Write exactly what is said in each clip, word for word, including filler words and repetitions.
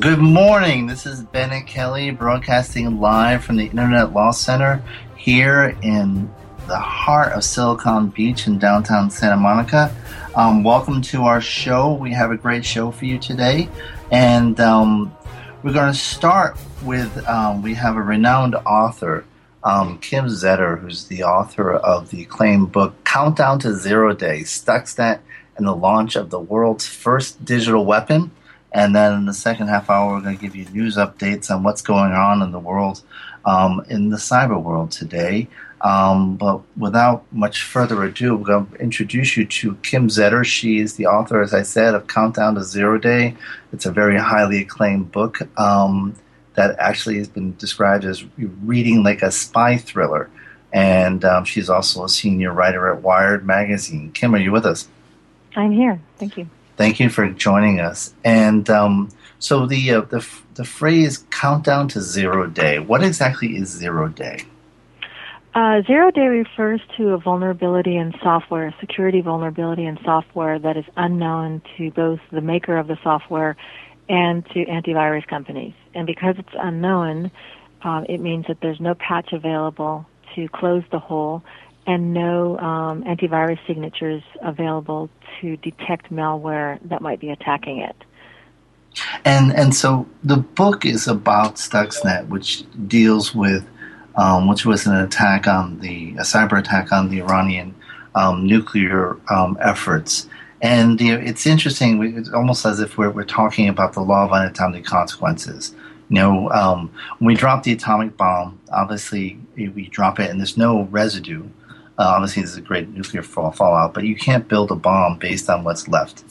Good morning. This is Bennet Kelley broadcasting live from the Internet Law Center here in the heart of Silicon Beach in downtown Santa Monica. Um, welcome to our show. We have a great show for you today. And um, we're going to start with, um, we have a renowned author, um, Kim Zetter, who's the author of the acclaimed book, Countdown to Zero Day, Stuxnet and the Launch of the World's First Digital Weapon. And then in the second half hour, we're going to give you news updates on what's going on in the world, um, in the cyber world today. Um, but without much further ado, we're going to introduce you to Kim Zetter. She is the author, as I said, of Countdown to Zero Day. It's a very highly acclaimed book um, that actually has been described as reading like a spy thriller. And um, she's also a senior writer at Wired magazine. Kim, are you with us? I'm here. Thank you. Thank you for joining us. And um, so the, uh, the the phrase countdown to zero day, what exactly is zero day? Uh, zero day refers to a vulnerability in software, a security vulnerability in software that is unknown to both the maker of the software and to antivirus companies. And because it's unknown, uh, it means that there's no patch available to close the hole and no um, antivirus signatures available to detect malware that might be attacking it. And and so the book is about Stuxnet, which deals with, um, which was an attack on the, a cyber attack on the Iranian um, nuclear um, efforts. And you know, it's interesting, it's almost as if we're, we're talking about the law of unintended consequences. You know, um, when we drop the atomic bomb, obviously we drop it and there's no residue. Uh, obviously, this is a great nuclear fall, fallout, but you can't build a bomb based on what's left.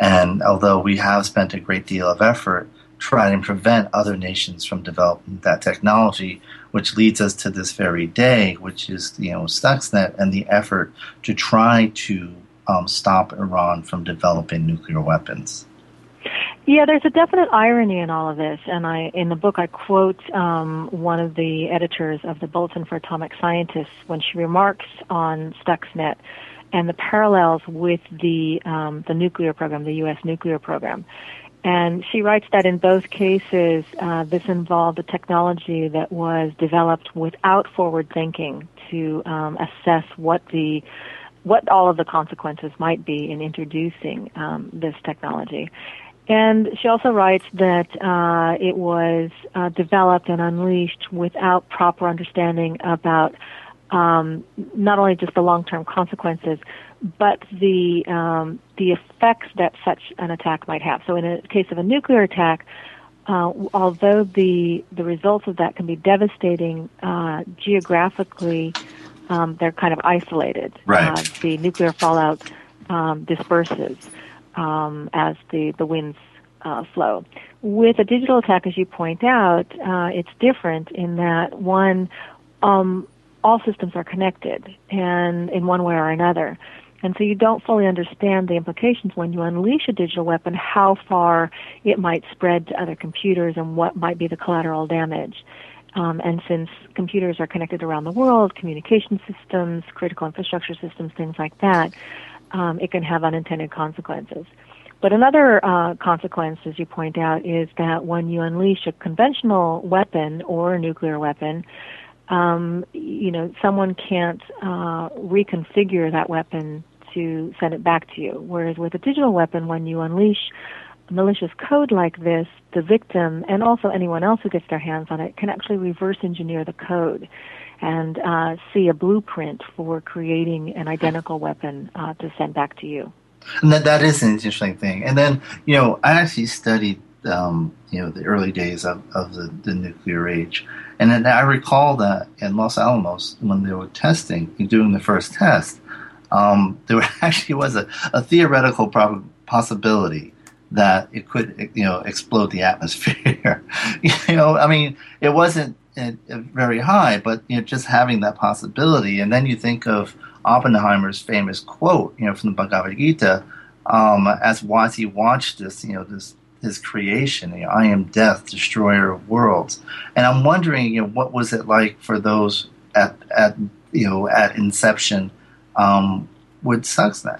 And although we have spent a great deal of effort trying to prevent other nations from developing that technology, which leads us to this very day, which is, you know, Stuxnet and the effort to try to um, stop Iran from developing nuclear weapons. Yeah, there's a definite irony in all of this, and I, in the book, I quote um, one of the editors of the Bulletin for Atomic Scientists when she remarks on Stuxnet and the parallels with the um, the nuclear program, the U S nuclear program. And she writes that in both cases, uh, this involved a technology that was developed without forward thinking to um, assess what the what all of the consequences might be in introducing um, this technology. And she also writes that uh, it was uh, developed and unleashed without proper understanding about um, not only just the long-term consequences, but the um, the effects that such an attack might have. So in a case of a nuclear attack, uh, although the, the results of that can be devastating uh, geographically, um, they're kind of isolated. Right. Uh, the nuclear fallout um, disperses. Um, as the, the winds uh, flow. With a digital attack, as you point out, uh, it's different in that, one, um, all systems are connected and in one way or another. And so you don't fully understand the implications when you unleash a digital weapon, how far it might spread to other computers and what might be the collateral damage. Um, and since computers are connected around the world, communication systems, critical infrastructure systems, things like that, Um, it can have unintended consequences. But another uh, consequence, as you point out, is that when you unleash a conventional weapon or a nuclear weapon, um, you know, someone can't uh, reconfigure that weapon to send it back to you. Whereas with a digital weapon, when you unleash malicious code like this, the victim and also anyone else who gets their hands on it can actually reverse engineer the code and uh, see a blueprint for creating an identical weapon uh, to send back to you. And that, that is an interesting thing. And then, you know, I actually studied, um, you know, the early days of, of the, the nuclear age. And then I recall that in Los Alamos, when they were testing, doing the first test, um, there actually was a, a theoretical prob- possibility that it could, you know, explode the atmosphere. You know, I mean, it wasn't very high, but, you know, just having that possibility. And then you think of Oppenheimer's famous quote, you know, from the Bhagavad Gita, um, as he watched this, you know, this his creation, you know, I am death, destroyer of worlds. And I'm wondering, you know, what was it like for those at, at you know, at inception um, with Stuxnet?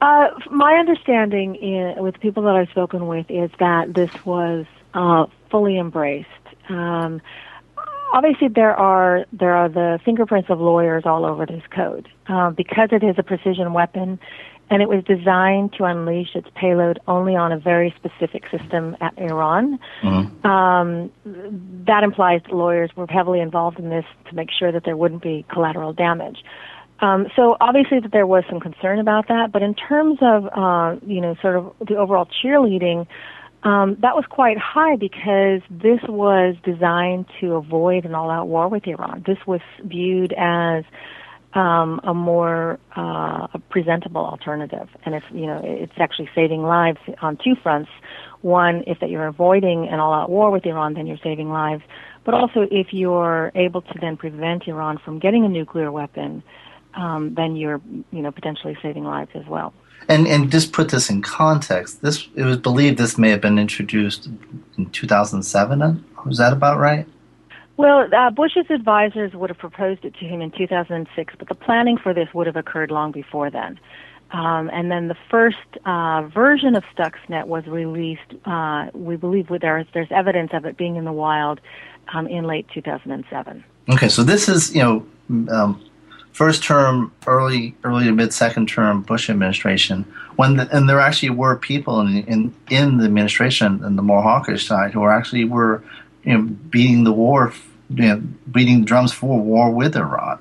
Uh, my understanding in, with people that I've spoken with is that this was uh, fully embraced. Um, obviously, there are there are the fingerprints of lawyers all over this code uh, because it is a precision weapon, and it was designed to unleash its payload only on a very specific system at Iran. Mm-hmm. Um, that implies that lawyers were heavily involved in this to make sure that there wouldn't be collateral damage. Um, so obviously that there was some concern about that, but in terms of, uh, you know, sort of the overall cheerleading, um, that was quite high because this was designed to avoid an all-out war with Iran. This was viewed as um, a more uh, a presentable alternative, and it's, you know, it's actually saving lives on two fronts. One, if that you're avoiding an all-out war with Iran, then you're saving lives, but also if you're able to then prevent Iran from getting a nuclear weapon. Um, then you're, you know, potentially saving lives as well. And and just put this in context. This it was believed this may have been introduced in two thousand seven. Was that about right? Well, uh, Bush's advisors would have proposed it to him in two thousand six, but the planning for this would have occurred long before then. Um, and then the first uh, version of Stuxnet was released. Uh, we believe there's there's evidence of it being in the wild um, in late two thousand seven. Okay, so this is, you know. Um, First term, early, early to mid second term Bush administration, when the, and there actually were people in, in in the administration and the more hawkish side who actually were, you know, beating the war, you know, beating the drums for war with Iran.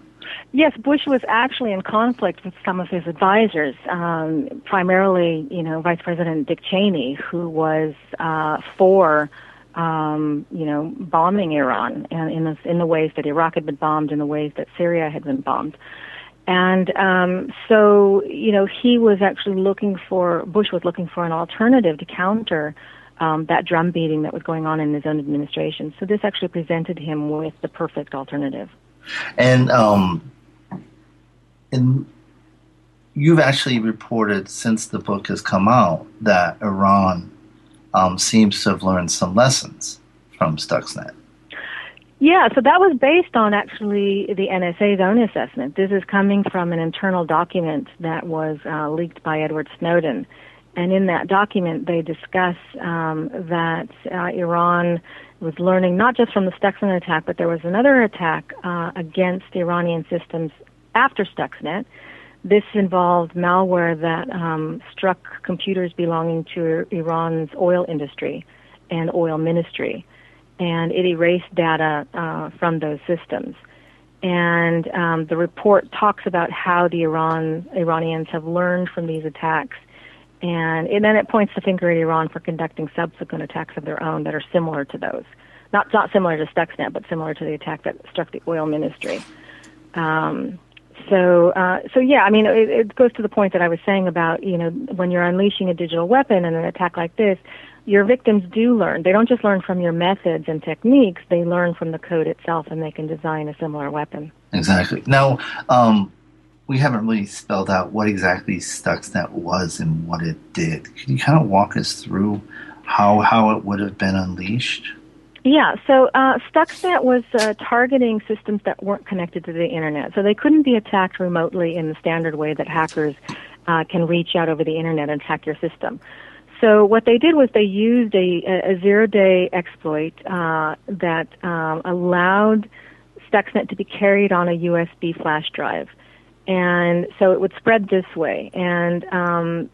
Yes, Bush was actually in conflict with some of his advisors, um, primarily, you know, Vice President Dick Cheney, who was uh, for. Um, you know, bombing Iran and in the, in the ways that Iraq had been bombed, in the ways that Syria had been bombed. And um, so, you know, he was actually looking for, Bush was looking for an alternative to counter um, that drum beating that was going on in his own administration. So this actually presented him with the perfect alternative. And, um, and you've actually reported since the book has come out that Iran Um, seems to have learned some lessons from Stuxnet. Yeah, so that was based on actually the N S A's own assessment. This is coming from an internal document that was uh, leaked by Edward Snowden. And in that document, they discuss um, that uh, Iran was learning not just from the Stuxnet attack, but there was another attack uh, against Iranian systems after Stuxnet. This involved malware that um, struck computers belonging to Iran's oil industry and oil ministry, and it erased data uh, from those systems. And um, the report talks about how the Iran Iranians have learned from these attacks, and, and then it points the finger at Iran for conducting subsequent attacks of their own that are similar to those. Not, not similar to Stuxnet, but similar to the attack that struck the oil ministry. Um... So, uh, so yeah, I mean, it, it goes to the point that I was saying about, you know, when you're unleashing a digital weapon and an attack like this, your victims do learn. They don't just learn from your methods and techniques. They learn from the code itself, and they can design a similar weapon. Exactly. Now, um, we haven't really spelled out what exactly Stuxnet was and what it did. Can you kind of walk us through how, how it would have been unleashed? Yeah, so uh, Stuxnet was uh, targeting systems that weren't connected to the Internet. So they couldn't be attacked remotely in the standard way that hackers uh, can reach out over the Internet and hack your system. So what they did was they used a, a zero-day exploit uh, that um, allowed Stuxnet to be carried on a U S B flash drive. And so it would spread this way. And, um,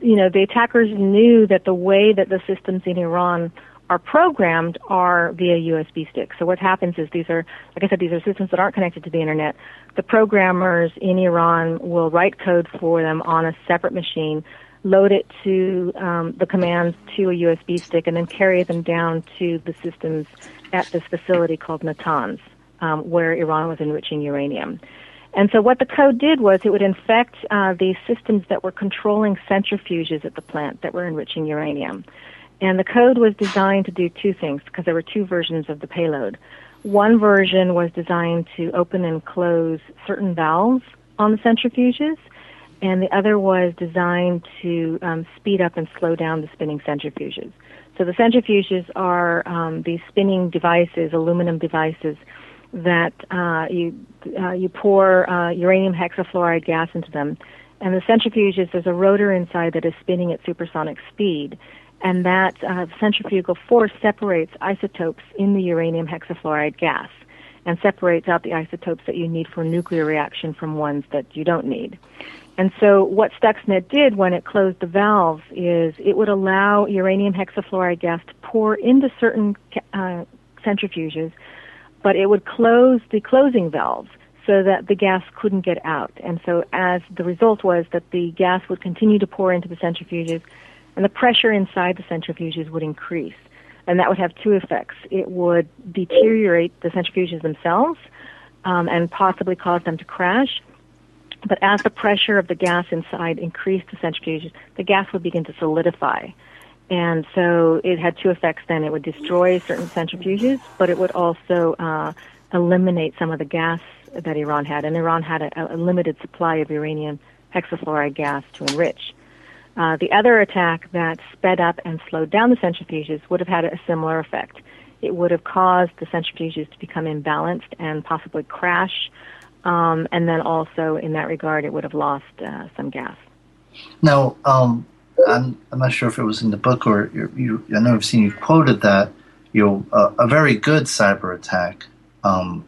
you know, the attackers knew that the way that the systems in Iran are programmed are via U S B sticks. So what happens is these are, like I said, these are systems that aren't connected to the Internet. The programmers in Iran will write code for them on a separate machine, load it to um, the commands to a U S B stick, and then carry them down to the systems at this facility called Natanz, um, where Iran was enriching uranium. And so what the code did was it would infect uh, these systems that were controlling centrifuges at the plant that were enriching uranium. And the code was designed to do two things, because there were two versions of the payload. One version was designed to open and close certain valves on the centrifuges, and the other was designed to um, speed up and slow down the spinning centrifuges. So the centrifuges are um, these spinning devices, aluminum devices, that uh, you uh, you pour uh, uranium hexafluoride gas into them. And the centrifuges, there's a rotor inside that is spinning at supersonic speed, and that uh, centrifugal force separates isotopes in the uranium hexafluoride gas and separates out the isotopes that you need for nuclear reaction from ones that you don't need. And so what Stuxnet did when it closed the valves is it would allow uranium hexafluoride gas to pour into certain uh, centrifuges, but it would close the closing valves so that the gas couldn't get out. And so as the result was that the gas would continue to pour into the centrifuges, and the pressure inside the centrifuges would increase. And that would have two effects. It would deteriorate the centrifuges themselves um, and possibly cause them to crash. But as the pressure of the gas inside increased the centrifuges, the gas would begin to solidify. And so it had two effects then. It would destroy certain centrifuges, but it would also uh, eliminate some of the gas that Iran had. And Iran had a, a limited supply of uranium hexafluoride gas to enrich. Uh, the other attack that sped up and slowed down the centrifuges would have had a similar effect. It would have caused the centrifuges to become imbalanced and possibly crash. Um, and then also in that regard, it would have lost uh, some gas. Now, um, I'm, I'm not sure if it was in the book or you, you, I know I've seen you quoted that you know, a, a very good cyber attack um,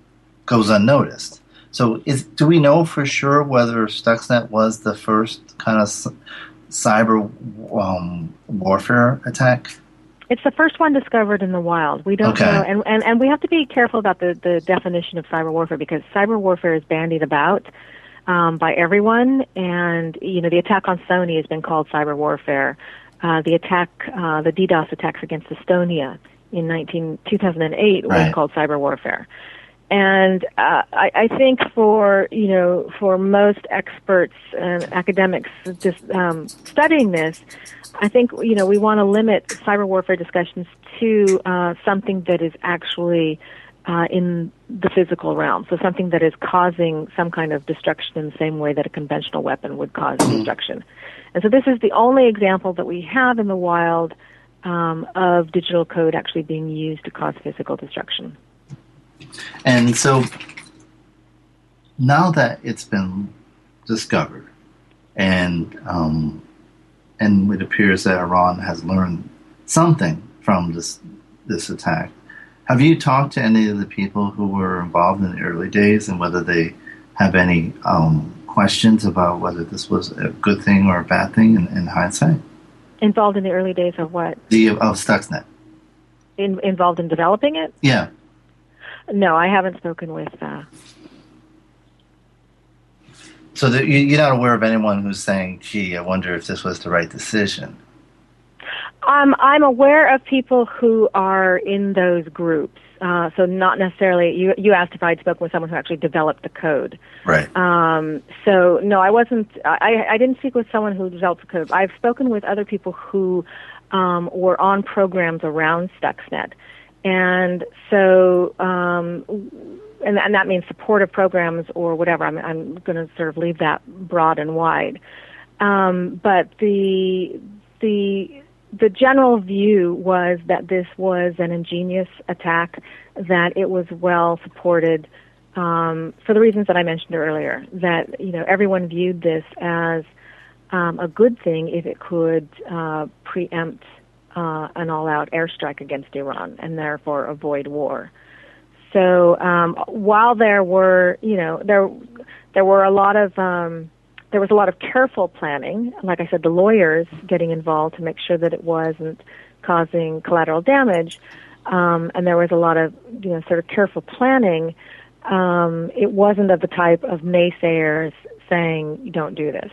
goes unnoticed. So is, do we know for sure whether Stuxnet was the first kind of cyber um, warfare attack? It's the first one discovered in the wild. We don't okay. know, and, and, and we have to be careful about the, the definition of cyber warfare, because cyber warfare is bandied about um, by everyone, and you know the attack on Sony has been called cyber warfare. Uh, the attack, uh, the DDoS attacks against Estonia in nineteen, two thousand eight right. was called cyber warfare. And uh, I, I think for, you know, for most experts and academics just um, studying this, I think, you know, we want to limit cyber warfare discussions to uh, something that is actually uh, in the physical realm. So something that is causing some kind of destruction in the same way that a conventional weapon would cause destruction. And so this is the only example that we have in the wild um, of digital code actually being used to cause physical destruction. And so now that it's been discovered, and um, and it appears that Iran has learned something from this this attack, have you talked to any of the people who were involved in the early days and whether they have any um, questions about whether this was a good thing or a bad thing in, in hindsight? Involved in the early days of what? The of Stuxnet. In, involved in developing it? Yeah. No, I haven't spoken with. Uh... So the, you, you're not aware of anyone who's saying, "Gee, I wonder if this was the right decision." Um, I'm aware of people who are in those groups. Uh, so not necessarily. You, you asked if I'd spoken with someone who actually developed the code. Right. Um, so no, I wasn't. I, I didn't speak with someone who developed the code. I've spoken with other people who um, were on programs around Stuxnet. And so, um, and, and that means supportive programs or whatever. I'm, I'm going to sort of leave that broad and wide. Um, but the the the general view was that this was an ingenious attack, that it was well supported um, for the reasons that I mentioned earlier. That you know everyone viewed this as um, a good thing if it could uh, preempt Uh, an all-out airstrike against Iran and therefore avoid war. So um, while there were, you know, there there were a lot of um, there was a lot of careful planning. Like I said, the lawyers getting involved to make sure that it wasn't causing collateral damage, um, and there was a lot of, you know, sort of careful planning. Um, it wasn't of the type of naysayers saying, "Don't do this."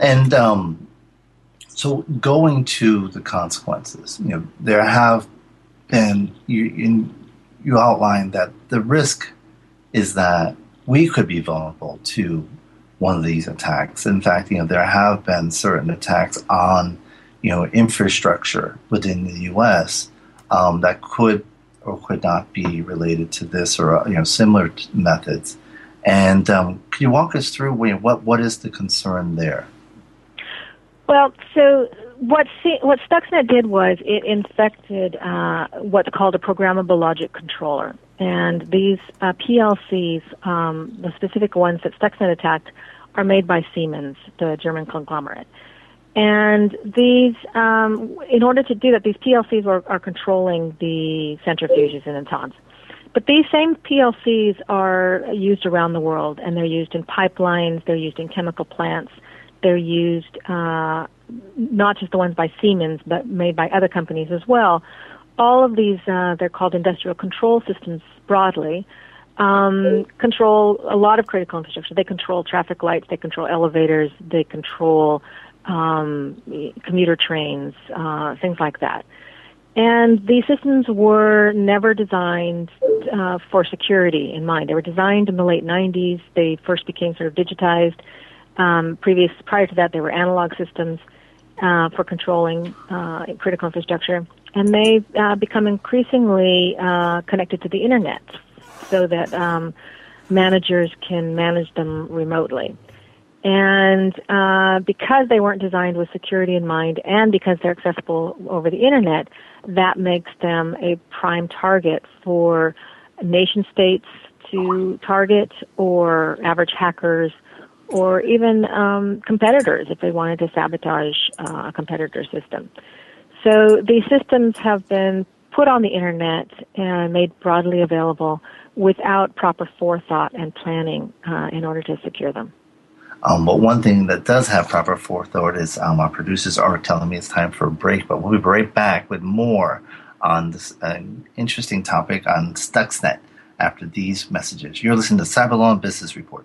And um, so, going to the consequences, you know, there have been you in. You outlined that the risk is that we could be vulnerable to one of these attacks. In fact, you know, there have been certain attacks on, you know, infrastructure within the U S um, that could or could not be related to this or, you know, similar methods. And um, can you walk us through what what is the concern there? Well, so what C- what Stuxnet did was it infected uh, what's called a programmable logic controller. And these uh, P L Cs, um, the specific ones that Stuxnet attacked, are made by Siemens, the German conglomerate. And these, um, in order to do that, these P L Cs are, are controlling the centrifuges and Natanz. But these same P L Cs are used around the world, and they're used in pipelines, they're used in chemical plants. They're used uh, not just the ones by Siemens, but made by other companies as well. All of these, uh, they're called industrial control systems broadly, um, control a lot of critical infrastructure. They control traffic lights, they control elevators, they control um, commuter trains, uh, things like that. And these systems were never designed uh, for security in mind. They were designed in the late nineties. They first became sort of digitized. Um, previous, prior to that, they were analog systems uh, for controlling uh, critical infrastructure, and they've uh, become increasingly uh, connected to the Internet so that um, managers can manage them remotely. And uh, because they weren't designed with security in mind and because they're accessible over the Internet, that makes them a prime target for nation states to target or average hackers or even um, competitors if they wanted to sabotage uh, a competitor system. So these systems have been put on the Internet and made broadly available without proper forethought and planning uh, in order to secure them. Um, but one thing that does have proper forethought is um, our producers are telling me it's time for a break, but we'll be right back with more on this uh, interesting topic on Stuxnet after these messages. You're listening to Cyber Law and Business Report.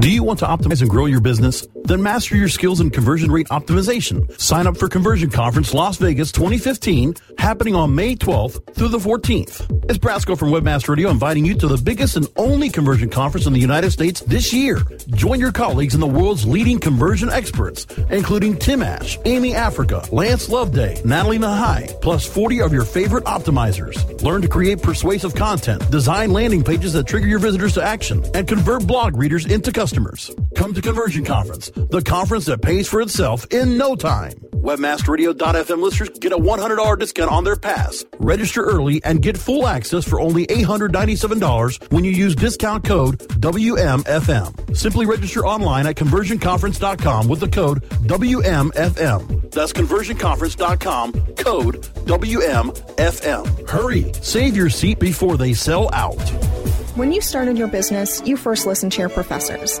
Do you want to optimize and grow your business? Then master your skills in conversion rate optimization. Sign up for Conversion Conference Las Vegas twenty fifteen, happening on May twelfth through the fourteenth. It's Brasco from Webmaster Radio inviting you to the biggest and only conversion conference in the United States this year. Join your colleagues and the world's leading conversion experts, including Tim Ash, Amy Africa, Lance Loveday, Natalie Nahai, plus forty of your favorite optimizers. Learn to create persuasive content, design landing pages that trigger your visitors to action, and convert blog readers into customers. Come to Conversion Conference, the conference that pays for itself in no time. Webmaster Radio dot f m listeners get a one hundred dollars discount on their pass. Register early and get full access for only eight hundred ninety-seven dollars when you use discount code W M F M. Simply register online at conversion conference dot com with the code W M F M. That's conversion conference dot com, code W M F M. Hurry, save your seat before they sell out. When you started your business, you first listened to your professors.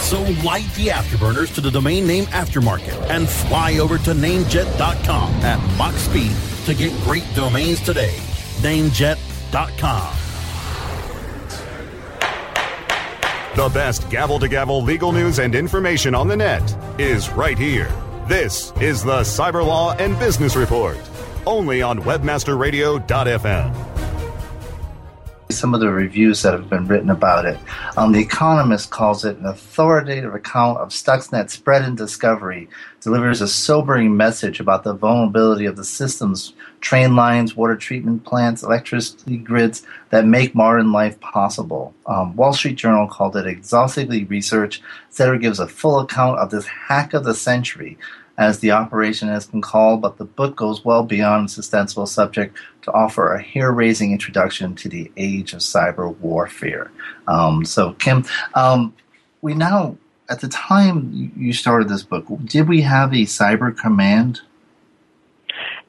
So light the afterburners to the domain name aftermarket and fly over to namejet dot com at Mach speed to get great domains today. namejet dot com. The best gavel-to-gavel legal news and information on the net is right here. This is the Cyber Law and Business Report, only on webmaster radio dot f m. Some of the reviews that have been written about it. Um, the Economist calls it an authoritative account of Stuxnet's spread and discovery, delivers a sobering message about the vulnerability of the systems, train lines, water treatment plants, electricity grids that make modern life possible. Um, Wall Street Journal called it exhaustively researched. Zetter gives a full account of this hack of the century, as the operation has been called, but the book goes well beyond its ostensible subject to offer a hair-raising introduction to the age of cyber warfare. Um, so, Kim, um, we now, at the time you started this book, did we have a Cyber Command?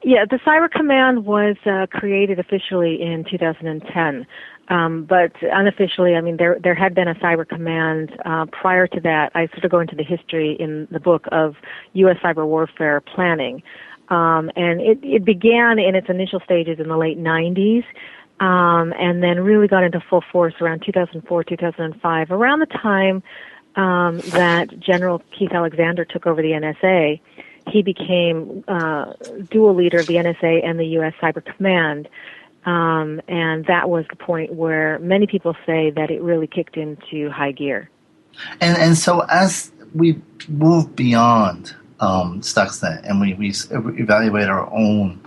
Yeah, the Cyber Command was uh, created officially in two thousand ten, um, but unofficially, I mean, there there had been a Cyber Command uh, prior to that. I sort of go into the history in the book of U S cyber warfare planning, um, and it, it began in its initial stages in the late nineties, um, and then really got into full force around two thousand four, two thousand five, around the time um, that General Keith Alexander took over the N S A. He became uh, dual leader of the N S A and the U S Cyber Command, um, and that was the point where many people say that it really kicked into high gear. And and so as we move beyond um, Stuxnet and we, we evaluate our own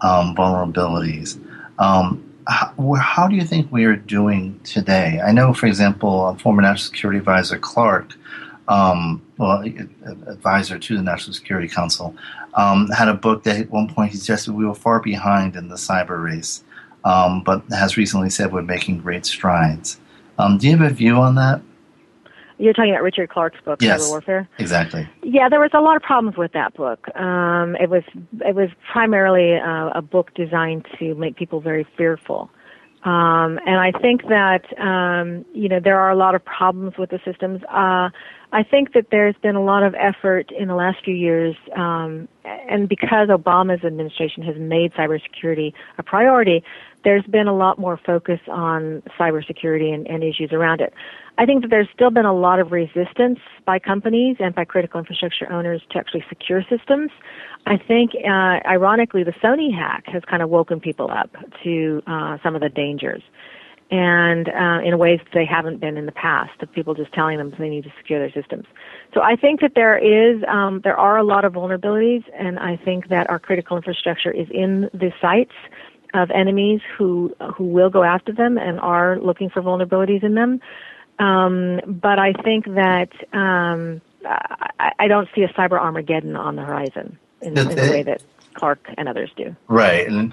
um, vulnerabilities, um, how, how do you think we are doing today? I know, for example, former National Security Advisor Clark, Um, well, advisor to the National Security Council, um, had a book that at one point he suggested we were far behind in the cyber race, um, but has recently said we're making great strides. Um, do you have a view on that? You're talking about Richard Clark's book, yes, Cyber Warfare? Exactly. Yeah, there was a lot of problems with that book. Um, it was it was primarily a, a book designed to make people very fearful. Um, and I think that, um, you know, there are a lot of problems with the systems. Uh, I think that there's been a lot of effort in the last few years, um, and because Obama's administration has made cybersecurity a priority, there's been a lot more focus on cybersecurity and, and issues around it. I think that there's still been a lot of resistance by companies and by critical infrastructure owners to actually secure systems. I think, uh, ironically, the Sony hack has kind of woken people up to uh, some of the dangers, and uh, in ways that they haven't been in the past, of people just telling them they need to secure their systems. So I think that there is, um, there are a lot of vulnerabilities, and I think that our critical infrastructure is in the sights of enemies who who will go after them and are looking for vulnerabilities in them. Um, but I think that um, I, I don't see a cyber Armageddon on the horizon in, in the way that Clark and others do. Right, and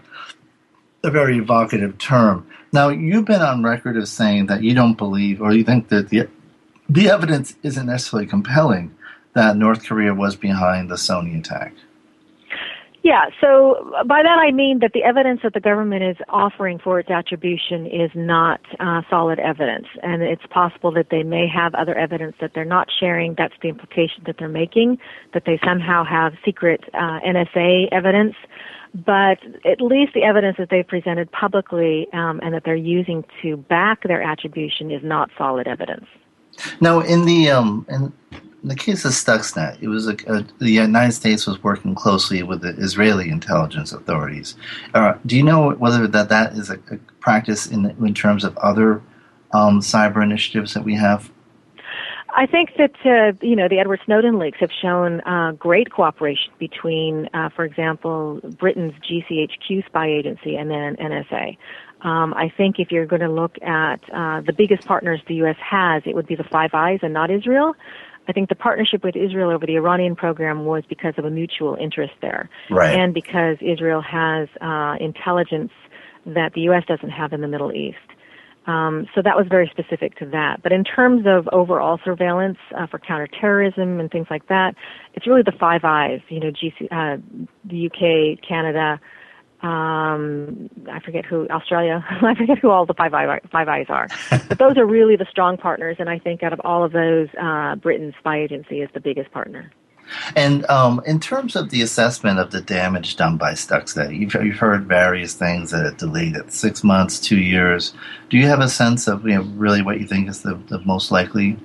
a very evocative term. Now, you've been on record as saying that you don't believe, or you think that the the evidence isn't necessarily compelling that North Korea was behind the Sony attack. Yeah, so by that I mean that the evidence that the government is offering for its attribution is not uh, solid evidence, and it's possible that they may have other evidence that they're not sharing. That's the implication that they're making, that they somehow have secret uh, N S A evidence. But at least the evidence that they've presented publicly um, and that they're using to back their attribution is not solid evidence. Now, in the um, in the case of Stuxnet, it was a, a, the United States was working closely with the Israeli intelligence authorities. Uh, do you know whether that, that is a, a practice in in terms of other um, cyber initiatives that we have? I think that, uh, you know, the Edward Snowden leaks have shown uh, great cooperation between, uh, for example, Britain's G C H Q spy agency and then N S A. Um, I think if you're going to look at uh, the biggest partners the U S has, it would be the Five Eyes and not Israel. I think the partnership with Israel over the Iranian program was because of a mutual interest there. Right. And because Israel has uh, intelligence that the U S doesn't have in the Middle East. Um, so that was very specific to that. But in terms of overall surveillance uh, for counterterrorism and things like that, it's really the Five Eyes, you know, G C, uh, the U K, Canada, Um, I forget who, Australia, I forget who all the Five Eyes, Five Eyes are. But those are really the strong partners, and I think out of all of those, uh, Britain's spy agency is the biggest partner. And um, in terms of the assessment of the damage done by Stuxnet, you've, you've heard various things that it deleted, six months, two years. Do you have a sense of, you know, really what you think is the, the most likely?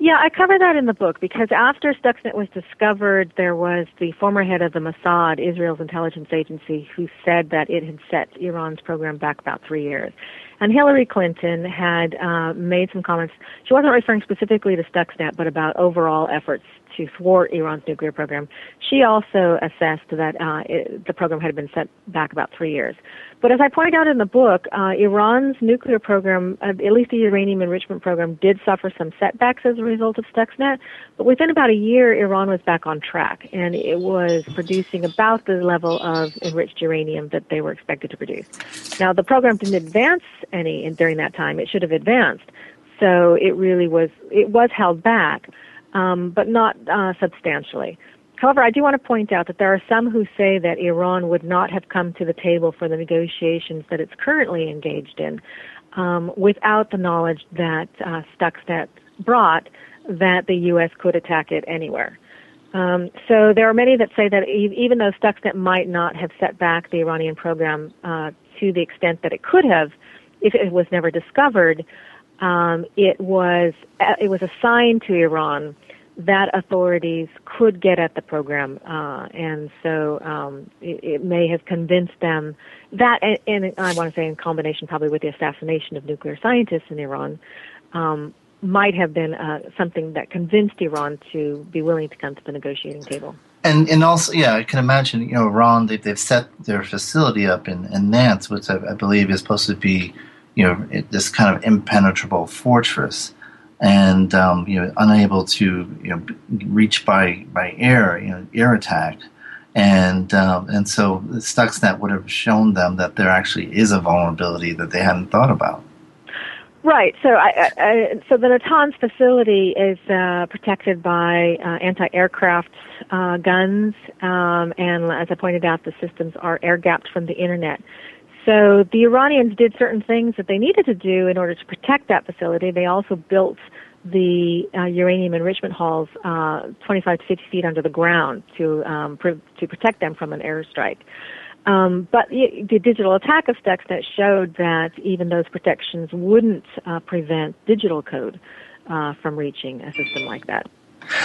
Yeah, I cover that in the book because after Stuxnet was discovered, there was the former head of the Mossad, Israel's intelligence agency, who said that it had set Iran's program back about three years. And Hillary Clinton had uh, made some comments. She wasn't referring specifically to Stuxnet, but about overall efforts to thwart Iran's nuclear program. She also assessed that uh, it, the program had been set back about three years. But as I point out in the book, uh, Iran's nuclear program, uh, at least the uranium enrichment program, did suffer some setbacks as a result of Stuxnet. But within about a year, Iran was back on track, and it was producing about the level of enriched uranium that they were expected to produce. Now, the program didn't advance any in, during that time. It should have advanced. So it really was, it was held back. Um, but not uh, substantially. However, I do want to point out that there are some who say that Iran would not have come to the table for the negotiations that it's currently engaged in um, without the knowledge that uh, Stuxnet brought that the U S could attack it anywhere. Um, so there are many that say that e- even though Stuxnet might not have set back the Iranian program uh, to the extent that it could have if it was never discovered, Um, it was it was a sign to Iran that authorities could get at the program, uh, and so um, it, it may have convinced them that, and, and I want to say in combination probably with the assassination of nuclear scientists in Iran, um, might have been uh, something that convinced Iran to be willing to come to the negotiating table. And and also, yeah, I can imagine, you know, Iran, they, they've set their facility up in, in Natanz, which I, I believe is supposed to be, you know, it, this kind of impenetrable fortress, and um, you know, unable to, you know, reach by, by air, you know, air attack, and um, and so Stuxnet would have shown them that there actually is a vulnerability that they hadn't thought about. Right. So, I, I, so the Natanz facility is uh, protected by uh, anti-aircraft uh, guns, um, and as I pointed out, the systems are air-gapped from the internet. So the Iranians did certain things that they needed to do in order to protect that facility. They also built the uh, uranium enrichment halls uh, twenty-five to fifty feet under the ground to um, pr- to protect them from an airstrike. Um, but the, the digital attack of Stuxnet showed that even those protections wouldn't uh, prevent digital code uh, from reaching a system like that.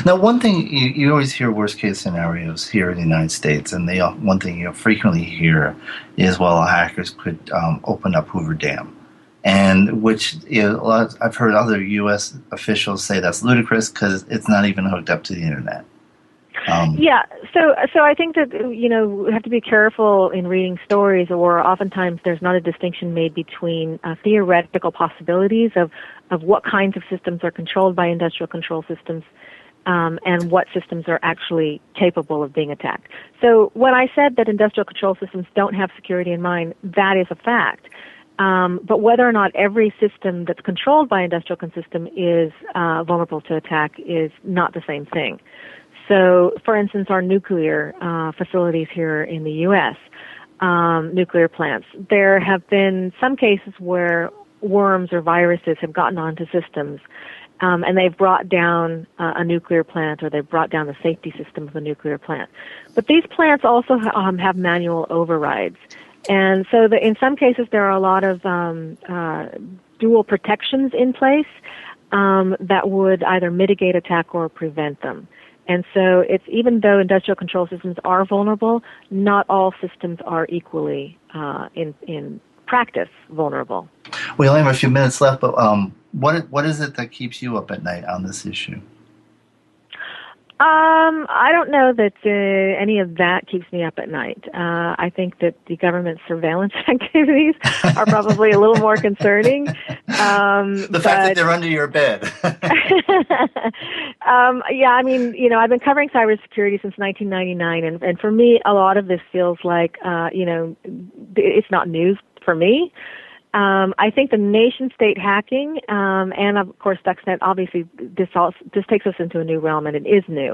Now, one thing, you, you always hear worst-case scenarios here in the United States, and they all, one thing you frequently hear is, well, hackers could um, open up Hoover Dam, and which, you know, a lot of, I've heard other U S officials say that's ludicrous because it's not even hooked up to the internet. Um, yeah, so so I think that, you know, we have to be careful in reading stories, or oftentimes there's not a distinction made between uh, theoretical possibilities of, of what kinds of systems are controlled by industrial control systems, Um, and what systems are actually capable of being attacked. So when I said that industrial control systems don't have security in mind, that is a fact. Um, but whether or not every system that's controlled by industrial system is uh, vulnerable to attack is not the same thing. So, for instance, our nuclear uh, facilities here in the U S, um, nuclear plants, there have been some cases where worms or viruses have gotten onto systems, Um, and they've brought down uh, a nuclear plant, or they've brought down the safety system of a nuclear plant. But these plants also um, have manual overrides. And so the, in some cases there are a lot of um, uh, dual protections in place um, that would either mitigate attack or prevent them. And so it's, even though industrial control systems are vulnerable, not all systems are equally uh, in, in practice vulnerable. We only have a few minutes left, but um, what what is it that keeps you up at night on this issue? Um, I don't know that uh, any of that keeps me up at night. Uh, I think that the government's surveillance activities are probably a little more concerning. Um, the fact but, that they're under your bed. um, yeah, I mean, you know, I've been covering cybersecurity since nineteen ninety-nine, and, and for me, a lot of this feels like, uh, you know, it's not news for me. Um, I think the nation-state hacking, um, and of course Stuxnet, obviously this, also, this takes us into a new realm, and it is new.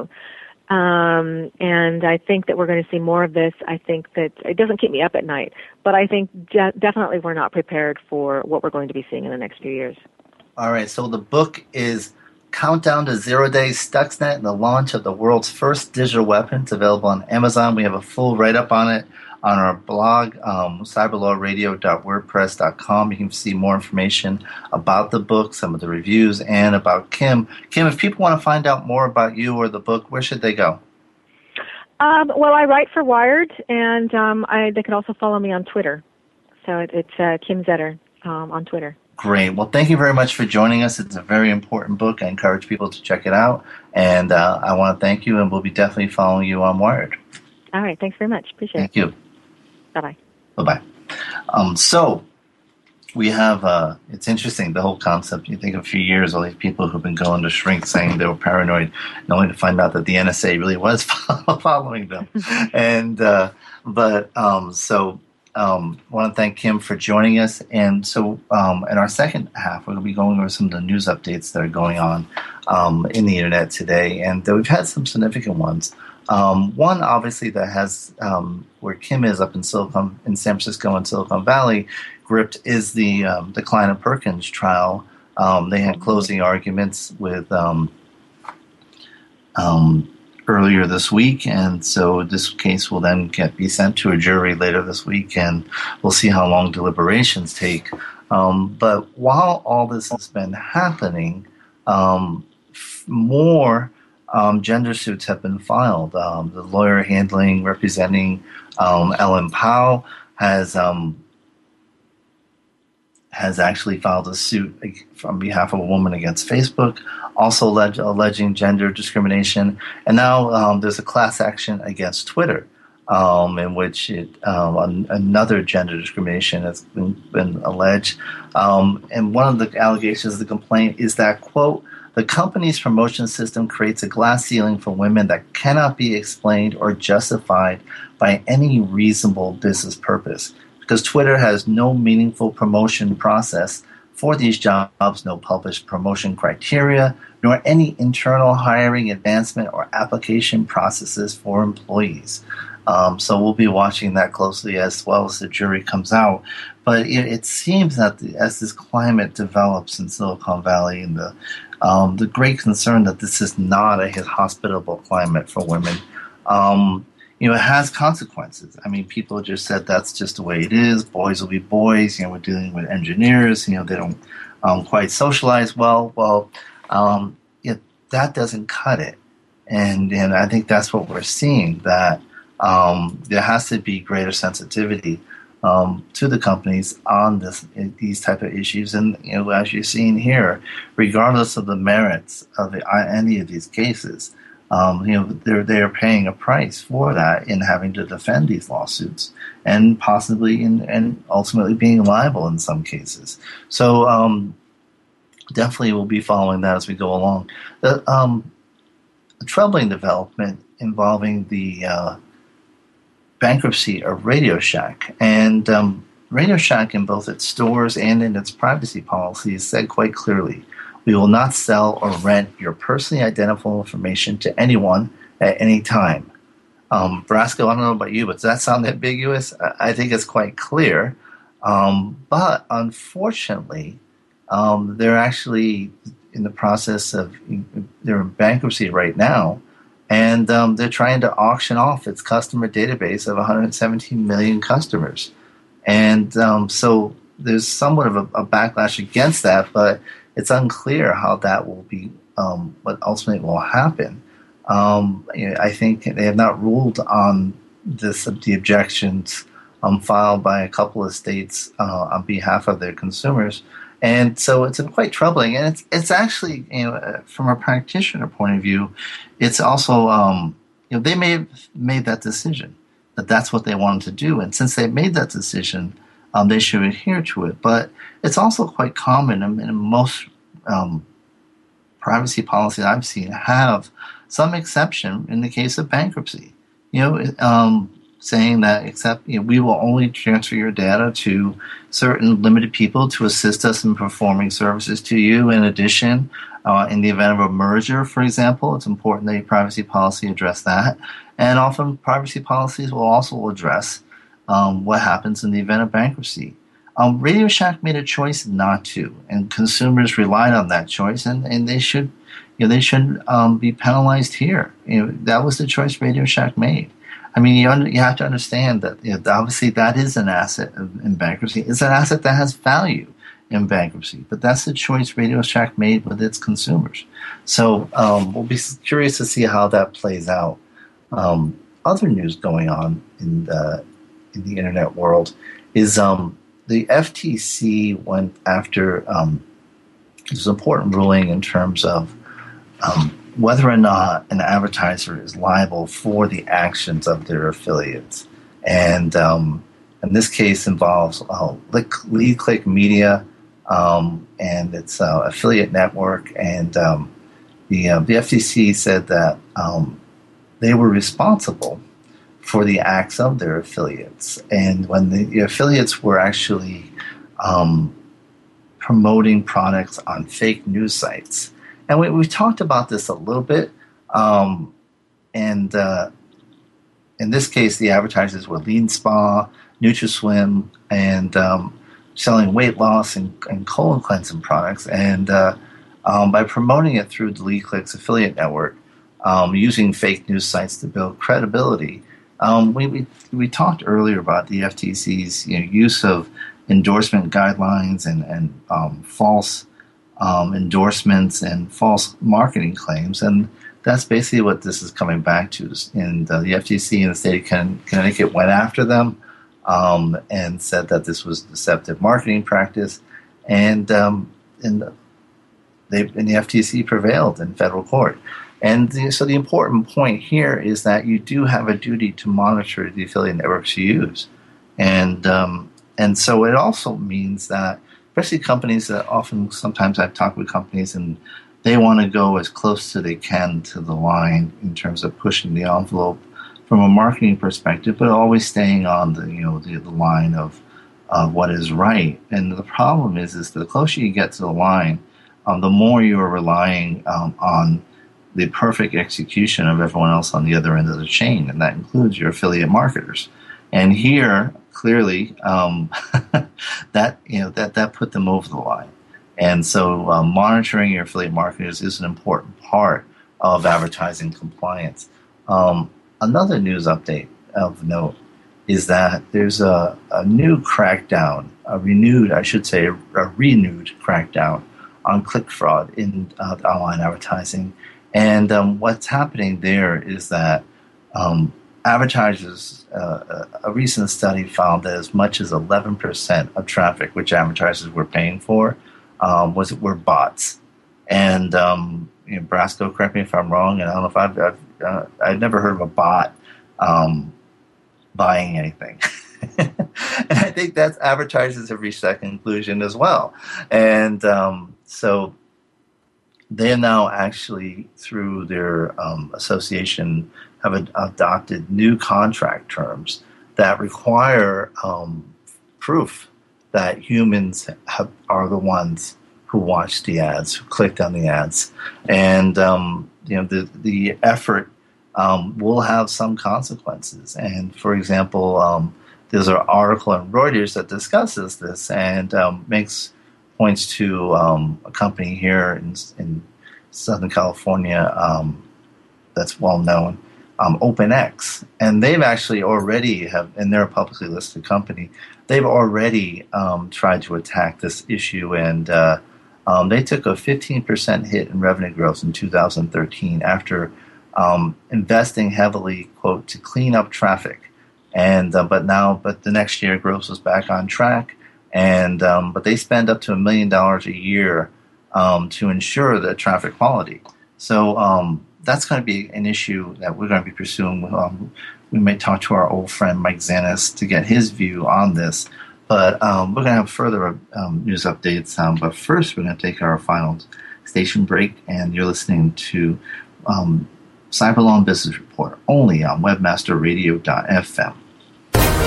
Um, and I think that we're going to see more of this. I think that it doesn't keep me up at night, but I think de- definitely we're not prepared for what we're going to be seeing in the next few years. All right. So the book is Countdown to Zero Day, Stuxnet, and the Launch of the World's First Digital Weapon. It's available on Amazon. We have a full write-up on it on our blog, um, cyber law radio dot wordpress dot com. You can see more information about the book, some of the reviews, and about Kim. Kim, if people want to find out more about you or the book, where should they go? Um, well, I write for Wired, and um, I, they can also follow me on Twitter. So it, it's uh, Kim Zetter um, on Twitter. Great. Well, thank you very much for joining us. It's a very important book. I encourage people to check it out. And uh, I want to thank you, and we'll be definitely following you on Wired. All right. Thanks very much. Appreciate it. Thank you. Bye-bye. Bye-bye. Um, so we have, uh, it's interesting, the whole concept. You think a few years, all these people who've been going to shrink saying they were paranoid, and only to find out that the N S A really was following them. and uh, But um, so I um, want to thank Kim for joining us. And so um, in our second half, we're going to be going over some of the news updates that are going on um, in the Internet today. And we've had some significant ones. Um, one, obviously, that has um, where Kim is up in Silicon in San Francisco and Silicon Valley gripped is the um, the Klein and Perkins trial. Um, they had closing arguments with um, um, earlier this week, and so this case will then get be sent to a jury later this week, and we'll see how long deliberations take. Um, but while all this has been happening, um, f- more. Um, gender suits have been filed. Um, the lawyer handling, representing um, Ellen Powell has um, has actually filed a suit on behalf of a woman against Facebook, also alleg- alleging gender discrimination. And now um, there's a class action against Twitter, um, in which it, um, another gender discrimination has been, been alleged. Um, and one of the allegations of the complaint is that, quote, the company's promotion system creates a glass ceiling for women that cannot be explained or justified by any reasonable business purpose. Because Twitter has no meaningful promotion process for these jobs, no published promotion criteria, nor any internal hiring, advancement, or application processes for employees. Um, so we'll be watching that closely as well as the jury comes out. But it, it seems that the, as this climate develops in Silicon Valley and the Um, the great concern that this is not a hospitable climate for women, um, you know, it has consequences. I mean, people just said that's just the way it is. Boys will be boys. You know, we're dealing with engineers. You know, they don't um, quite socialize well. Well, um, it, that doesn't cut it. And, and I think that's what we're seeing, that um, there has to be greater sensitivity Um, to the companies on this these type of issues. And you know, as you're seeing here, regardless of the merits of the, any of these cases, um, you know, they're they're paying a price for that in having to defend these lawsuits and possibly in, and ultimately being liable in some cases. So um, definitely we'll be following that as we go along. The um, troubling development involving the uh, bankruptcy of Radio Shack. And um, Radio Shack, in both its stores and in its privacy policies, said quite clearly, we will not sell or rent your personally identifiable information to anyone at any time. Um, Brasco, I don't know about you, but does that sound ambiguous? I think it's quite clear. Um, but unfortunately, um, they're actually in the process of, they're in bankruptcy right now. And um, they're trying to auction off its customer database of one hundred seventeen million customers. And um, so there's somewhat of a, a backlash against that, but it's unclear how that will be, um, what ultimately will happen. Um, you know, I think they have not ruled on this, the objections um, filed by a couple of states uh, on behalf of their consumers. And so it's quite troubling, and it's it's actually, you know, from a practitioner point of view, it's also um, you know, they may have made that decision that that's what they wanted to do, and since they made that decision, um, they should adhere to it. But it's also quite common, I mean, in most um, privacy policies I've seen have some exception in the case of bankruptcy. You know, um, saying that except you know, we will only transfer your data to certain limited people to assist us in performing services to you. In addition, uh, in the event of a merger, for example, it's important that your privacy policy address that. And often privacy policies will also address um, what happens in the event of bankruptcy. Um, Radio Shack made a choice not to, and consumers relied on that choice, and, and they should, you know, they shouldn't um, be penalized here. You know, that was the choice Radio Shack made. I mean, you, under, you have to understand that you know, obviously that is an asset in bankruptcy. It's an asset that has value in bankruptcy, but that's the choice Radio Shack made with its consumers. So um, we'll be curious to see how that plays out. Um, other news going on in the, in the internet world is um, the F T C went after um, this important ruling in terms of um, whether or not an advertiser is liable for the actions of their affiliates. And um, in this case involves uh, Lead Click Media um, and its uh, affiliate network. And um, the, uh, the F T C said that um, they were responsible for the acts of their affiliates. And when the, the affiliates were actually um, promoting products on fake news sites, and we, we've talked about this a little bit. Um, and uh, in this case, the advertisers were Lean Spa, NutraSwim, and um, selling weight loss and, and colon cleansing products. And uh, um, by promoting it through DeleteClick's affiliate network, um, using fake news sites to build credibility, um, we, we we talked earlier about the F T C's you know, use of endorsement guidelines and, and um, false Um, endorsements and false marketing claims, and that's basically what this is coming back to. And uh, the F T C in the state of Con- Connecticut went after them um, and said that this was deceptive marketing practice, and um, and they and the F T C prevailed in federal court. And the, so the important point here is that you do have a duty to monitor the affiliate networks you use, and um, and so it also means that. Especially companies that often, sometimes I've talked with companies and they want to go as close as they can to the line in terms of pushing the envelope from a marketing perspective, but always staying on the you know the, the line of of what is right. And the problem is, is the closer you get to the line, um, the more you are relying um, on the perfect execution of everyone else on the other end of the chain, and that includes your affiliate marketers. And here, clearly, um, that you know that, that put them over the line. And so uh, monitoring your affiliate marketers is an important part of advertising compliance. Um, another news update of note is that there's a, a new crackdown, a renewed, I should say, a renewed crackdown on click fraud in uh, online advertising. And um, what's happening there is that um, advertisers, uh, a recent study found that as much as eleven percent of traffic which advertisers were paying for um, was were bots. And um, you know, Brasco, correct me if I'm wrong, and I don't know if I've I've, uh, I've never heard of a bot um, buying anything. And I think that's advertisers have reached that conclusion as well. And um, so they're now actually through their um, association have ad- adopted new contract terms that require um, proof that humans have, are the ones who watched the ads, who clicked on the ads, and um, you know the the effort um, will have some consequences. And for example, um, there's an article in Reuters that discusses this and um, makes points to um, a company here in, in Southern California um, that's well known. Um, OpenX, and they've actually already have, and they're a publicly listed company. They've already um, tried to attack this issue, and uh, um, they took a fifteen percent hit in revenue growth in two thousand thirteen after um, investing heavily, quote, to clean up traffic. And uh, but now, but the next year, growth was back on track, and um, but they spend up to a million dollars a year um, to ensure the traffic quality. So. Um, That's going to be an issue that we're going to be pursuing. Um, we may talk to our old friend Mike Zanis to get his view on this, but um, we're going to have further um, news updates. Um, but first, we're going to take our final station break, and you're listening to um, Cyber Law and Business Report only on webmaster radio dot f m.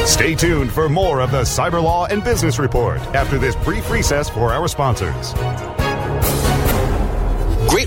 Stay tuned for more of the Cyber Law and Business Report after this brief recess for our sponsors. Great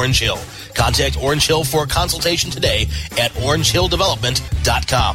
Orange Hill. Contact Orange Hill for a consultation today at orange hill development dot com.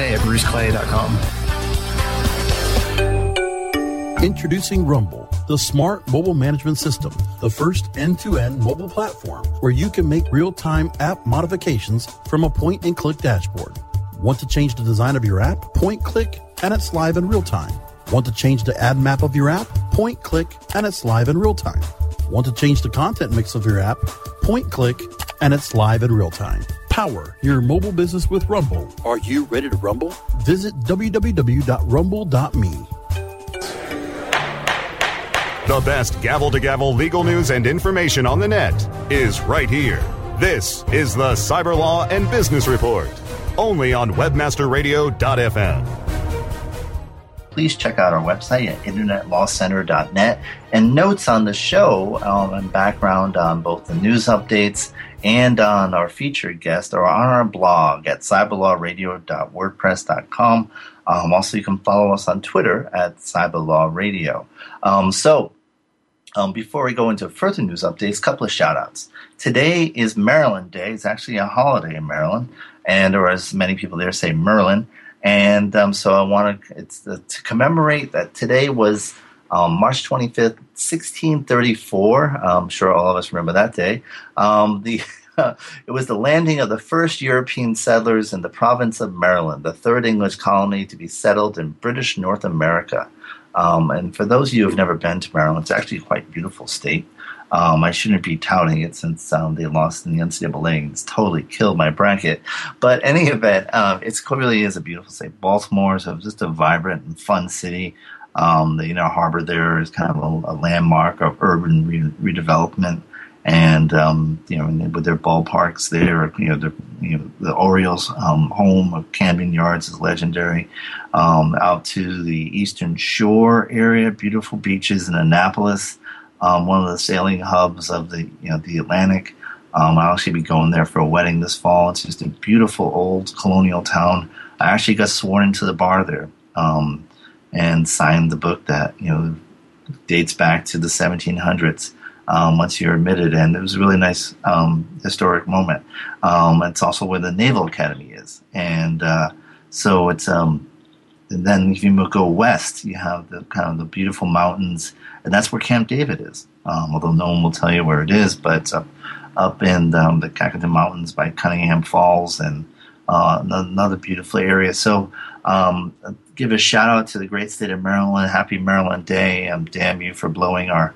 at bruce clay dot com. Introducing Rumble, the smart mobile management system, the first end-to-end mobile platform where you can make real-time app modifications from a point-and-click dashboard. Want to change the design of your app? Point click and it's live in real time. Want to change the ad map of your app? Point click and it's live in real time. Want to change the content mix of your app? Point click and it's live in real time. Power your mobile business with Rumble. Are you ready to rumble? Visit w w w dot rumble dot m e. The best gavel-to-gavel legal news and information on the net is right here. This is the Cyber Law and Business Report, only on webmaster radio dot f m. Please check out our website at internet law center dot net and notes on the show um, and background on both the news updates and on our featured guest or on our blog at cyber law radio dot wordpress dot com. Um, also, you can follow us on Twitter at cyberlawradio. Um, so, um, before we go into further news updates, a couple of shout-outs. Today is Maryland Day. It's actually a holiday in Maryland, and or as many people there say, Merlin. And um, so I want to it's the, to commemorate that today was Um, March twenty-fifth, sixteen thirty-four, I'm sure all of us remember that day, um, the, it was the landing of the first European settlers in the province of Maryland, the third English colony to be settled in British North America. Um, and for those of you who have never been to Maryland, it's actually quite a beautiful state. Um, I shouldn't be touting it since um, they lost in the N C double A and it's totally killed my bracket. But any event, uh, it really is a beautiful state. Baltimore is just a vibrant and fun city. Um, the inner harbor there is kind of a, a landmark of urban re- redevelopment, and um, you know, and with their ballparks there, you know, the, you know, the Orioles' um, home of Camden Yards is legendary. Um, out to the Eastern Shore area, beautiful beaches in Annapolis, um, one of the sailing hubs of the you know the Atlantic. Um, I'll actually be going there for a wedding this fall. It's just a beautiful old colonial town. I actually got sworn into the bar there. Um, and signed the book that, you know, dates back to the seventeen hundreds um, once you're admitted. And it was a really nice um, historic moment. Um, it's also where the Naval Academy is. And uh, so it's, um, and then if you go west, you have the kind of the beautiful mountains. And that's where Camp David is, um, although no one will tell you where it is. But it's up, up in um, the Cacotin Mountains by Cunningham Falls and uh, another beautiful area. So um give a shout out to the great state of Maryland. Happy Maryland Day. Um, damn you for blowing our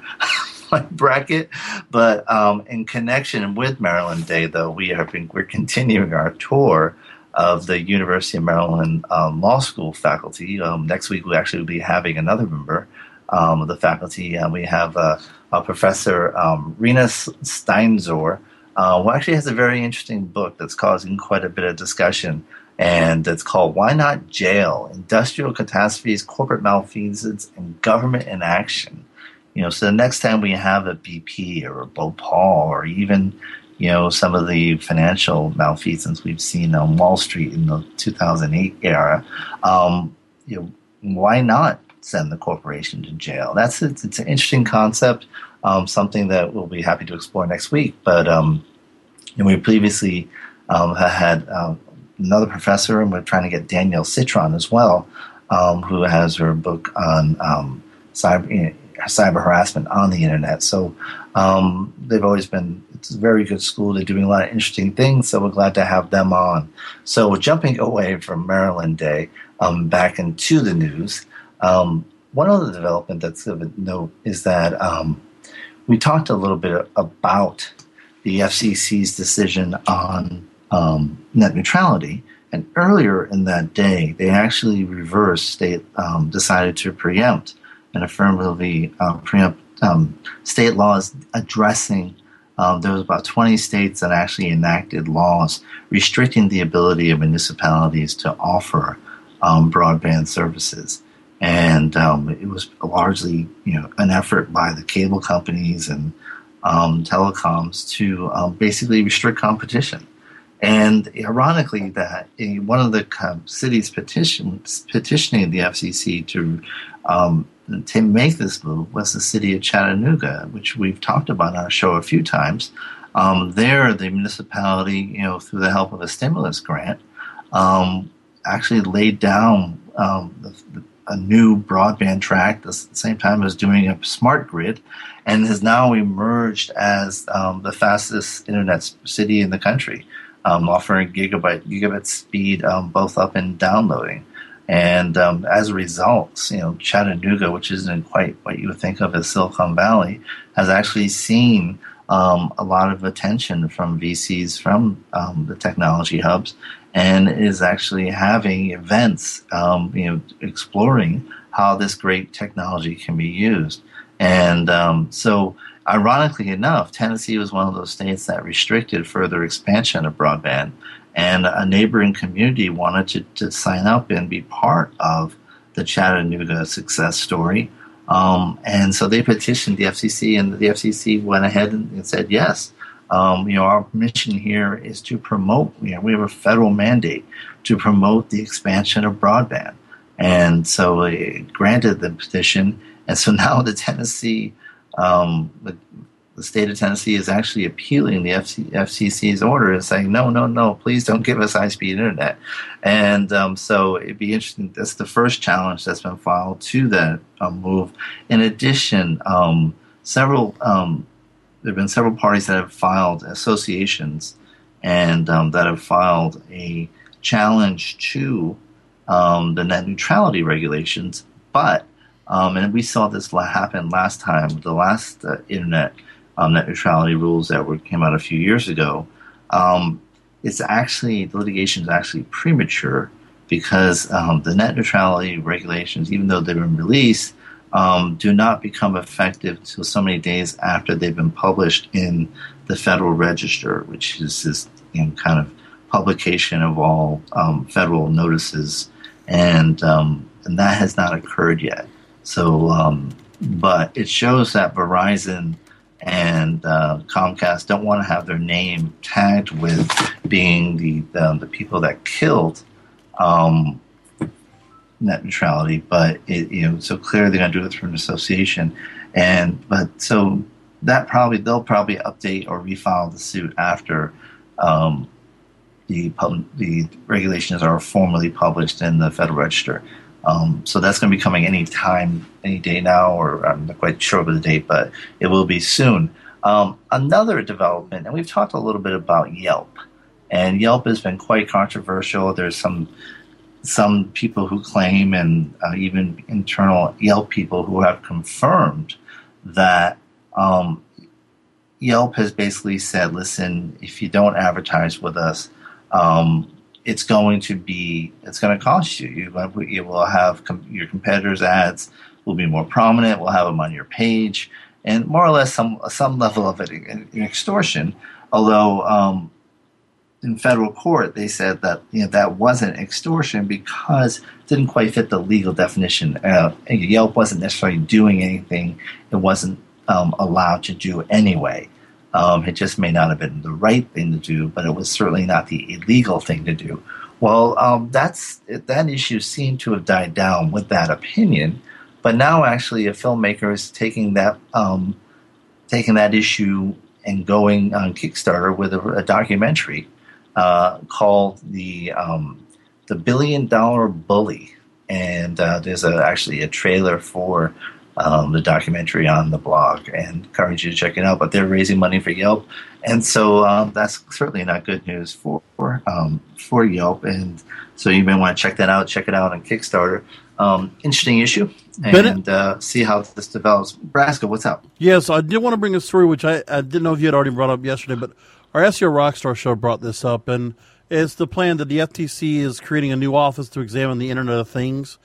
bracket. But um, in connection with Maryland Day, though, we have been we're continuing our tour of the University of Maryland um, Law School faculty. Um, next week, we actually will be having another member um, of the faculty. Uh, we have uh, uh, Professor um, Rena Steinzor, uh, who actually has a very interesting book that's causing quite a bit of discussion. And it's called Why Not Jail? Industrial Catastrophes, Corporate Malfeasance, and Government Inaction. You know, so the next time we have a B P or a Bhopal or even, you know, some of the financial malfeasance we've seen on Wall Street in the two thousand eight era, um, you know, why not send the corporation to jail? That's it's, it's an interesting concept, um, something that we'll be happy to explore next week. But um, and we previously um, had... Um, another professor, and we're trying to get Danielle Citron as well, um, who has her book on um, cyber cyber harassment on the internet. So um, they've always been, it's a very good school. They're doing a lot of interesting things, so we're glad to have them on. So jumping away from Maryland Day, um, back into the news, um, one other development that's of note is that um, we talked a little bit about the F C C's decision on um, net neutrality. And earlier in that day, they actually reversed, they um, decided to preempt and affirmatively uh, preempt um, state laws addressing, um, there was about twenty states that actually enacted laws restricting the ability of municipalities to offer um, broadband services. And um, it was largely, you know, an effort by the cable companies and um, telecoms to um, basically restrict competition. And ironically, that one of the cities petition, petitioning the F C C to um, to make this move was the city of Chattanooga, which we've talked about on our show a few times. Um, there, the municipality, you know, through the help of a stimulus grant, um, actually laid down um, the, the, a new broadband track at the same time as doing a smart grid, and has now emerged as um, the fastest internet city in the country. Um, offering gigabyte gigabit speed um, both up and downloading, and um, as a result, you know, Chattanooga, which isn't quite what you would think of as Silicon Valley, has actually seen um, a lot of attention from V Cs from um, the technology hubs, and is actually having events, um, you know, exploring how this great technology can be used, and um, so. Ironically enough, Tennessee was one of those states that restricted further expansion of broadband, and a neighboring community wanted to, to sign up and be part of the Chattanooga success story. Um, and so they petitioned the F C C, and the F C C went ahead and, and said, yes, um, you know, our mission here is to promote, you know, we have a federal mandate to promote the expansion of broadband. And so it granted the petition, and so now the Tennessee... Um, the, the state of Tennessee is actually appealing the F C, F C C's order and saying, no, no, no, please don't give us high-speed internet. And um, so it'd be interesting. That's the first challenge that's been filed to that um, move. In addition, um, several um, there have been several parties that have filed associations and um, that have filed a challenge to um, the net neutrality regulations, but Um, and we saw this happen last time, the last uh, internet um, net neutrality rules that were, came out a few years ago. Um, it's actually, the litigation is actually premature because um, the net neutrality regulations, even though they've been released, um, do not become effective until so many days after they've been published in the Federal Register, which is this, you know, kind of publication of all um, federal notices, and um, and that has not occurred yet. So, um, but it shows that Verizon and uh, Comcast don't want to have their name tagged with being the um, the people that killed um, net neutrality. But it, you know, so clearly they're going to do it through an association, and but so that probably they'll probably update or refile the suit after um, the pub- the regulations are formally published in the Federal Register. Um, so that's going to be coming any time, any day now, or I'm not quite sure of the date, but it will be soon. Um, another development, and we've talked a little bit about Yelp, and Yelp has been quite controversial. There's some some people who claim, and uh, even internal Yelp people who have confirmed that um, Yelp has basically said, listen, if you don't advertise with us, um, it's going to be, it's going to cost you. You, you will have com- your competitors' ads will be more prominent. We'll have them on your page, and more or less some some level of it in, in extortion. Although um, in federal court they said that, you know, that wasn't extortion because it didn't quite fit the legal definition. Uh, Yelp wasn't necessarily doing anything; it wasn't um, allowed to do anyway. Um, it just may not have been the right thing to do, but it was certainly not the illegal thing to do. Well, um, that's that issue seemed to have died down with that opinion, but now actually a filmmaker is taking that um, taking that issue and going on Kickstarter with a, a documentary uh, called the um, the Billion Dollar Bully. and uh, there's a, actually a trailer for um, the documentary on the blog, and encourage you to check it out. But they're raising money for Yelp, and so um, that's certainly not good news for for, um, for Yelp, and so you may want to check that out. Check it out on Kickstarter. Um, interesting issue, and uh, see how this develops. Brasco, what's up? Yes, I did want to bring a story which I, I didn't know if you had already brought up yesterday, but our S E O Rockstar show brought this up, and it's the plan that the F T C is creating a new office to examine the Internet of Things,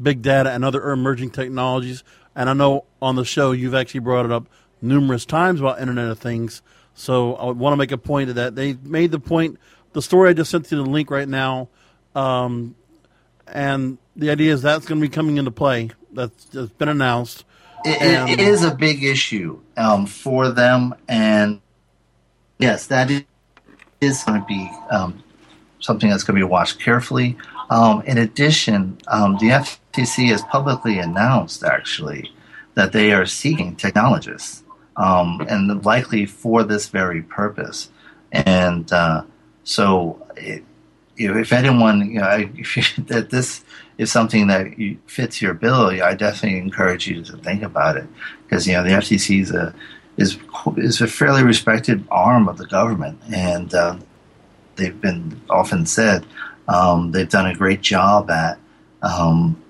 big data, and other emerging technologies. And I know on the show you've actually brought it up numerous times about Internet of Things, so I want to make a point of that. They made the point, the story I just sent you the link right now, um, and the idea is that's going to be coming into play. That's, that's been announced. It, and, it is a big issue um, for them, and yes, that is, is going to be um, something that's going to be watched carefully. Um, in addition, um, the F T C has publicly announced, actually, that they are seeking technologists, um, and likely for this very purpose. And uh, so, it, you know, if anyone, you know, if you, that this is something that you, fits your bill, I definitely encourage you to think about it, because you know the F T C is a is is a fairly respected arm of the government, and uh, they've been often said. Um, they've done a great job at um,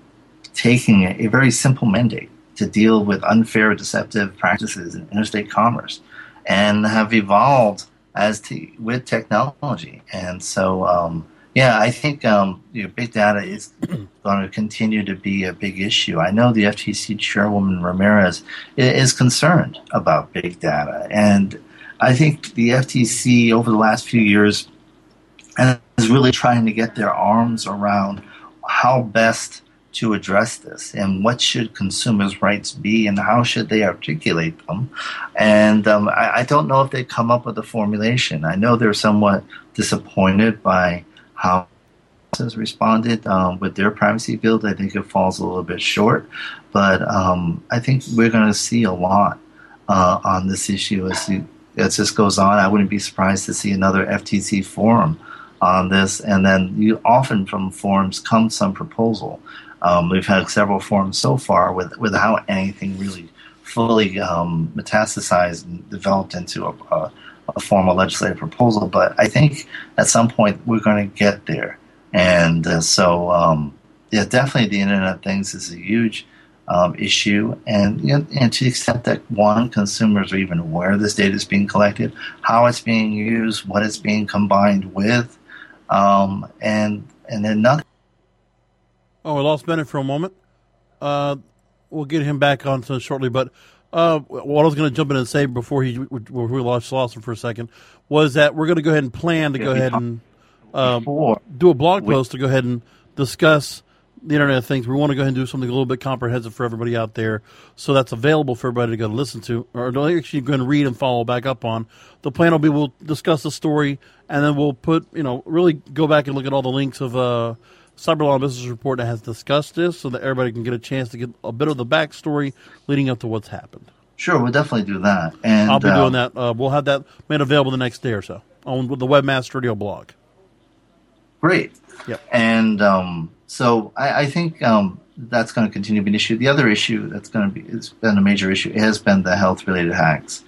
taking a, a very simple mandate to deal with unfair, deceptive practices in interstate commerce, and have evolved as to, with technology. And so, um, yeah, I think um, you know, big data is going to continue to be a big issue. I know the F T C chairwoman Ramirez is concerned about big data, and I think the F T C over the last few years. And is really trying to get their arms around how best to address this, and what should consumers' rights be, and how should they articulate them. And um, I, I don't know if they come up with a formulation. I know they're somewhat disappointed by how has responded um, with their privacy bill. I think it falls a little bit short, but um, I think we're going to see a lot uh, on this issue as, the, as this goes on. I wouldn't be surprised to see another F T C forum on this, and then you often from forums come some proposal. Um, we've had several forums so far with, without anything really fully um, metastasized and developed into a, a, a formal legislative proposal. But I think at some point we're going to get there, and uh, so um, yeah, definitely the Internet of Things is a huge um, issue, and you know, and to the extent that one, consumers are even aware this data is being collected, how it's being used, what it's being combined with. Um, and and then nothing. Oh, we lost Bennet for a moment. Uh, we'll get him back on so shortly. But uh, what I was going to jump in and say before he before we lost him for a second was that we're going to go ahead and plan to go ahead and uh, do a blog post to go ahead and discuss the Internet of Things. We want to go ahead and do something a little bit comprehensive for everybody out there, so that's available for everybody to go listen to, or actually go and read and follow back up on. The plan will be we'll discuss the story, and then we'll put, you know, really go back and look at all the links of uh, Cyber Law and Business Report that has discussed this, so that everybody can get a chance to get a bit of the backstory leading up to what's happened. Sure, we'll definitely do that. And I'll be uh, doing that. Uh, we'll have that made available the next day or so on the Webmaster Radio blog. Great. Yep. And um, so I, I think um, that's going to continue to be an issue. The other issue that's going to be, it's been a major issue, it has been the health-related hacks.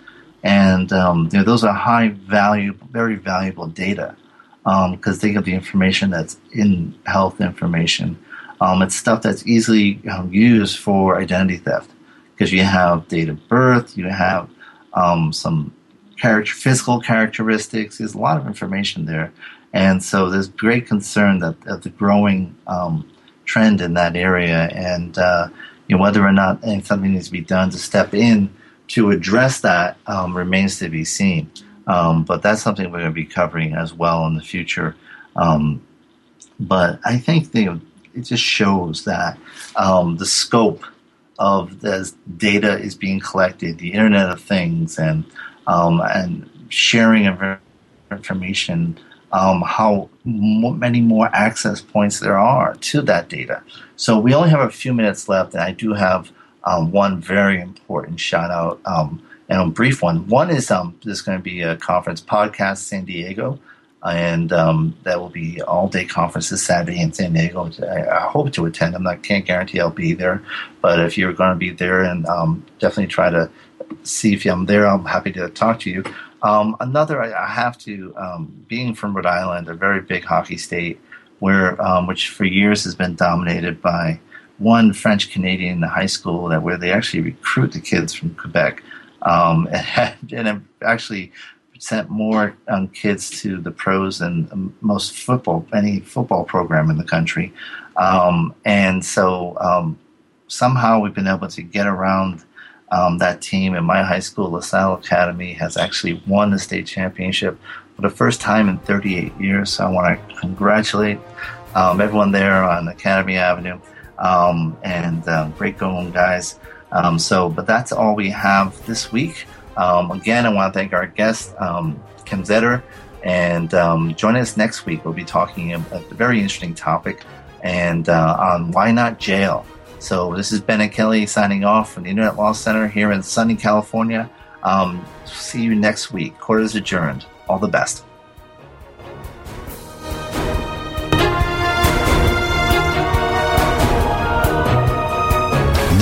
And um, you know, those are high-value, very valuable data, because um, think of the information that's in health information. Um, it's stuff that's easily um, used for identity theft, because you have date of birth, you have um, some character, physical characteristics. There's a lot of information there. And so there's great concern that, that the growing um, trend in that area, and uh, you know, whether or not something needs to be done to step in to address that um, remains to be seen. Um, but that's something we're going to be covering as well in the future. Um, but I think they, it just shows that um, the scope of as data is being collected, the Internet of Things, and um, and sharing of information. Um, how many more access points there are to that data. So we only have a few minutes left, and I do have um, one very important shout-out, um, and a brief one. One is um, there's going to be a conference podcast, San Diego, And um, that will be all-day conferences Saturday in San Diego. I, I hope to attend. I'm not can't guarantee I'll be there, but if you're going to be there, and um, definitely try to see if I'm there, I'm happy to talk to you. Um, another, I, I have to, um, being from Rhode Island, a very big hockey state, where um, which for years has been dominated by one French-Canadian high school that where they actually recruit the kids from Quebec, um, and, and actually sent more um, kids to the pros than most football, any football program in the country. Um, and so um, somehow we've been able to get around um, that team. And my high school, LaSalle Academy, has actually won the state championship for the first time in thirty-eight years. So I want to congratulate um, everyone there on Academy Avenue. Um, and um, great going, guys. Um, so, but that's all we have this week. Um, again, I want to thank our guest, um, Kim Zetter, and um, join us next week. We'll be talking about a very interesting topic and uh, on why not jail. So this is Bennet Kelley signing off from the Internet Law Center here in sunny California. Um, see you next week. Court is adjourned. All the best.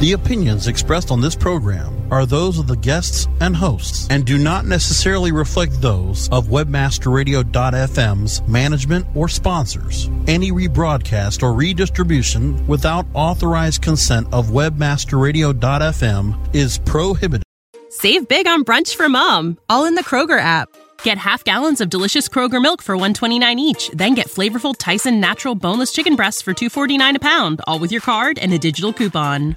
The opinions expressed on this program are those of the guests and hosts and do not necessarily reflect those of Webmaster Radio dot f m's management or sponsors. Any rebroadcast or redistribution without authorized consent of Webmaster Radio dot f m is prohibited. Save big on brunch for mom, all in the Kroger app. Get half gallons of delicious Kroger milk for one dollar and twenty-nine cents each, then get flavorful Tyson natural boneless chicken breasts for two dollars and forty-nine cents a pound, all with your card and a digital coupon.